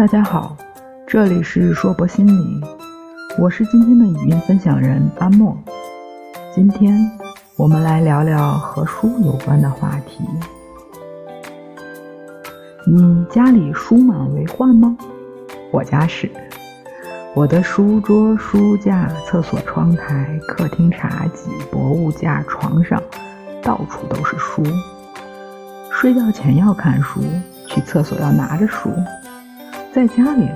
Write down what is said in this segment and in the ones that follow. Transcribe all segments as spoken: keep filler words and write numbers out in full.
大家好，这里是硕博心理，我是今天的语音分享人阿莫。今天我们来聊聊和书有关的话题。你家里书满为患吗？我家是。我的书桌、书架、厕所窗台、客厅茶几、博物架、床上到处都是书。睡觉前要看书，去厕所要拿着书，在家里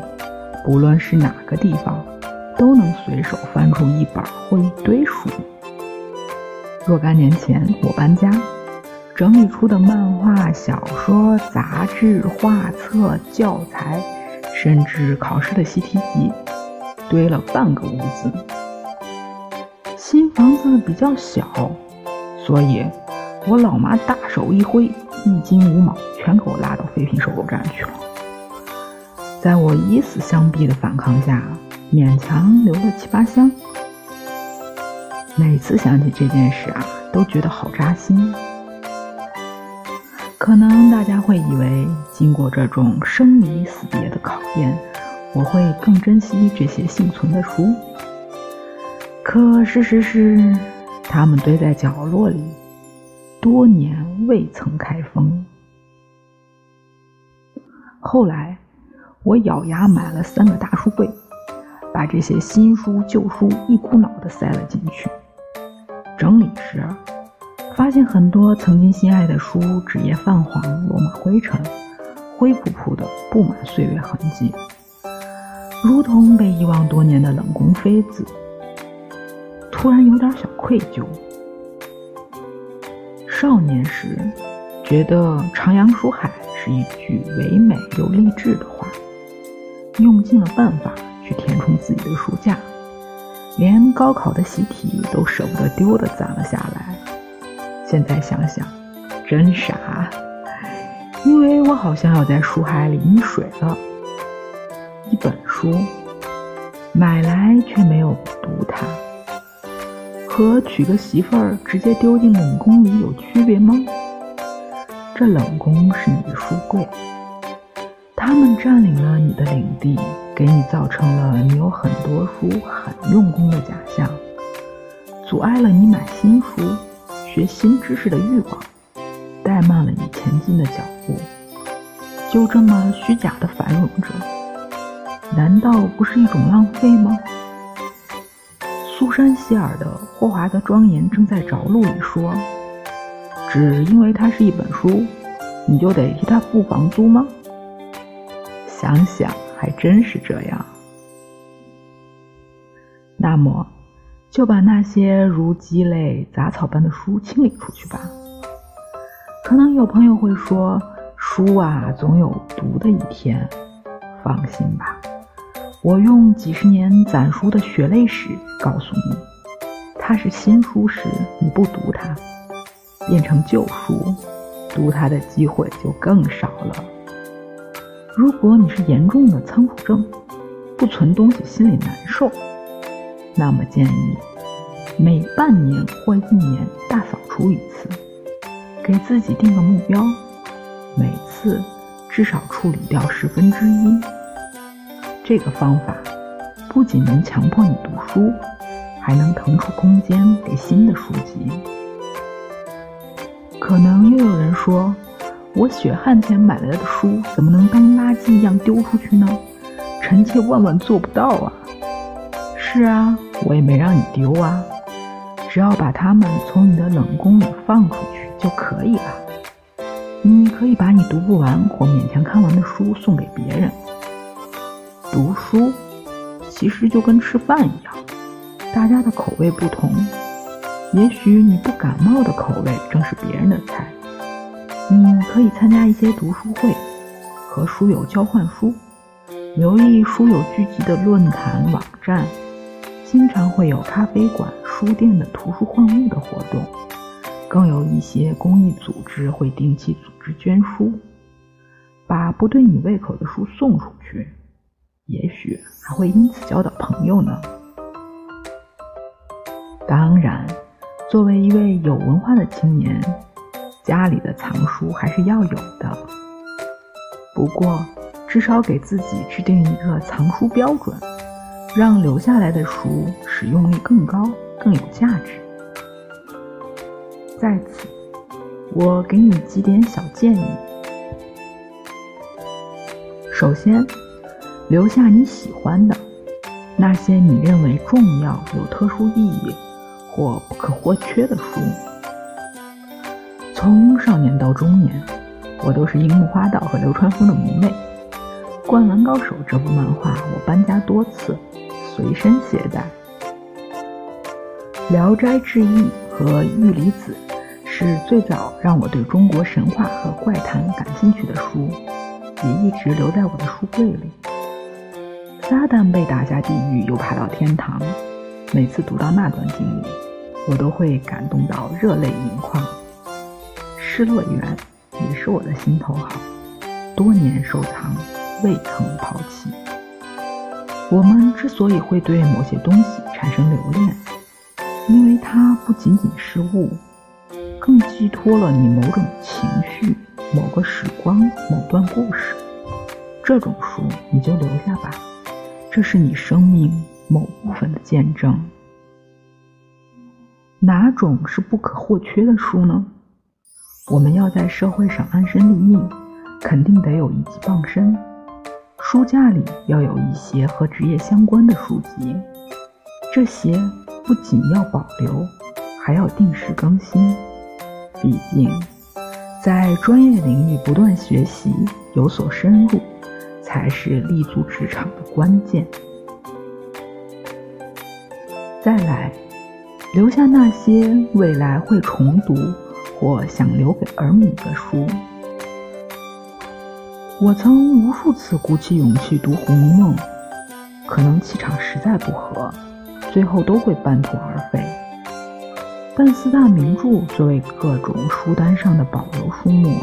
不论是哪个地方都能随手翻出一本或一堆书。若干年前我搬家，整理出的漫画、小说、杂志、画册、教材，甚至考试的习题集堆了半个屋子。新房子比较小，所以我老妈大手一挥，一斤五毛全给我拉到废品收购站去了。在我以死相逼的反抗下，勉强留了七八箱。每次想起这件事啊，都觉得好扎心。可能大家会以为经过这种生离死别的考验，我会更珍惜这些幸存的书。可事实是，它们堆在角落里，多年未曾开封。后来我咬牙买了三个大书柜，把这些新书旧书一股脑的塞了进去。整理时发现很多曾经心爱的书纸页泛黄，落满灰尘，灰扑扑的布满岁月痕迹，如同被遗忘多年的冷宫妃子。突然有点小愧疚。少年时觉得徜徉书海是一句唯美又励志的话，用尽了办法去填充自己的书架，连高考的习题都舍不得丢的攒了下来。现在想想真傻，因为我好像要在书海里溺水了。一本书买来却没有读它，和娶个媳妇儿直接丢进冷宫里有区别吗？这冷宫是你的书柜，它们占领了你的领地，给你造成了你有很多书很用功的假象，阻碍了你买新书学新知识的欲望，怠慢了你前进的脚步。就这么虚假的繁荣着，难道不是一种浪费吗？苏珊·希尔的《霍华德庄园正在着陆》里说，只因为它是一本书，你就得替它付房租吗？想想还真是这样。那么就把那些如鸡肋杂草般的书清理出去吧。可能有朋友会说，书啊，总有读的一天。放心吧，我用几十年攒书的血泪史告诉你，它是新书时你不读它，变成旧书，读它的机会就更少了。如果你是严重的仓储症，不存东西心里难受，那么建议每半年或一年大扫除一次，给自己定个目标，每次至少处理掉十分之一。这个方法不仅能强迫你读书，还能腾出空间给新的书籍。可能又有人说，我血汗钱买来的书怎么能当垃圾一样丢出去呢？臣妾万万做不到啊。是啊，我也没让你丢啊，只要把它们从你的冷宫里放出去就可以了。你可以把你读不完或勉强看完的书送给别人。读书其实就跟吃饭一样，大家的口味不同，也许你不感冒的口味正是别人的菜。你可以参加一些读书会，和书友交换书，留意书友聚集的论坛网站，经常会有咖啡馆、书店的图书换物的活动，更有一些公益组织会定期组织捐书，把不对你胃口的书送出去，也许还会因此交到朋友呢。当然，作为一位有文化的青年，家里的藏书还是要有的。不过至少给自己制定一个藏书标准，让留下来的书使用率更高，更有价值。在此，我给你几点小建议。首先，留下你喜欢的，那些你认为重要、有特殊意义或不可或缺的书。从少年到中年，我都是樱木花道和流川枫的迷妹。《灌篮高手》这部漫画我搬家多次，随身携带。《聊斋志异》和《玉离子》是最早让我对中国神话和怪谈感兴趣的书，也一直留在我的书柜里。撒旦被打下地狱又爬到天堂，每次读到那段经历，我都会感动到热泪盈眶。《失乐园》也是我的心头好，多年收藏，未曾抛弃。我们之所以会对某些东西产生留恋，因为它不仅仅是物，更寄托了你某种情绪、某个时光、某段故事。这种书你就留下吧，这是你生命某部分的见证。哪种是不可或缺的书呢？我们要在社会上安身立命，肯定得有一技傍身。书架里要有一些和职业相关的书籍，这些不仅要保留，还要定时更新。毕竟在专业领域不断学习，有所深入，才是立足职场的关键。再来，留下那些未来会重读或想留给儿女的书。我曾无数次鼓起勇气读《红楼梦》，可能气场实在不合，最后都会半途而废。但四大名著作为各种书单上的保留书目，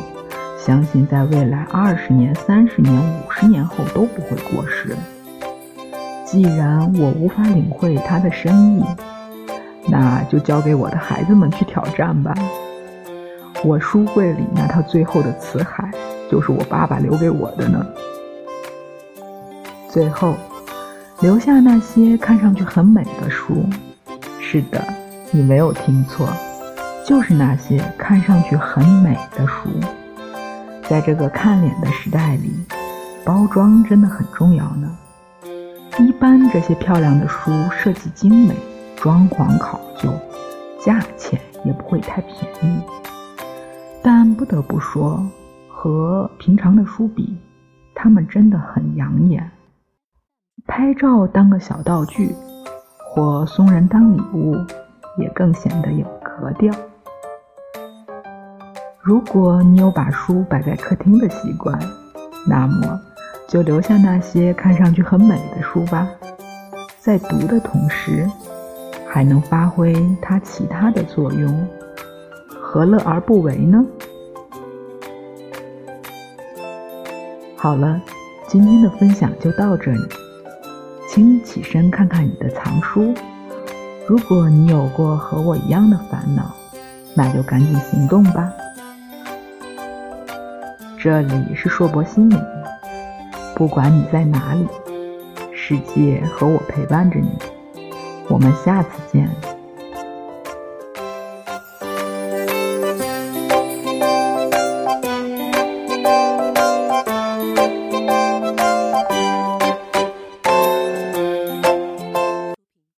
相信在未来二十年、三十年、五十年后都不会过时。既然我无法领会它的深意，那就交给我的孩子们去挑战吧。我书柜里那套最后的辞海，就是我爸爸留给我的呢。最后，留下那些看上去很美的书。是的，你没有听错，就是那些看上去很美的书。在这个看脸的时代里，包装真的很重要呢。一般这些漂亮的书设计精美，装潢考究，价钱也不会太便宜。但不得不说，和平常的书比，它们真的很养眼。拍照当个小道具，或送人当礼物，也更显得有格调。如果你有把书摆在客厅的习惯，那么就留下那些看上去很美的书吧。在读的同时，还能发挥它其他的作用，何乐而不为呢？好了，今天的分享就到这里。请起身看看你的藏书，如果你有过和我一样的烦恼，那就赶紧行动吧。这里是硕博心理，不管你在哪里，世界和我陪伴着你。我们下次见。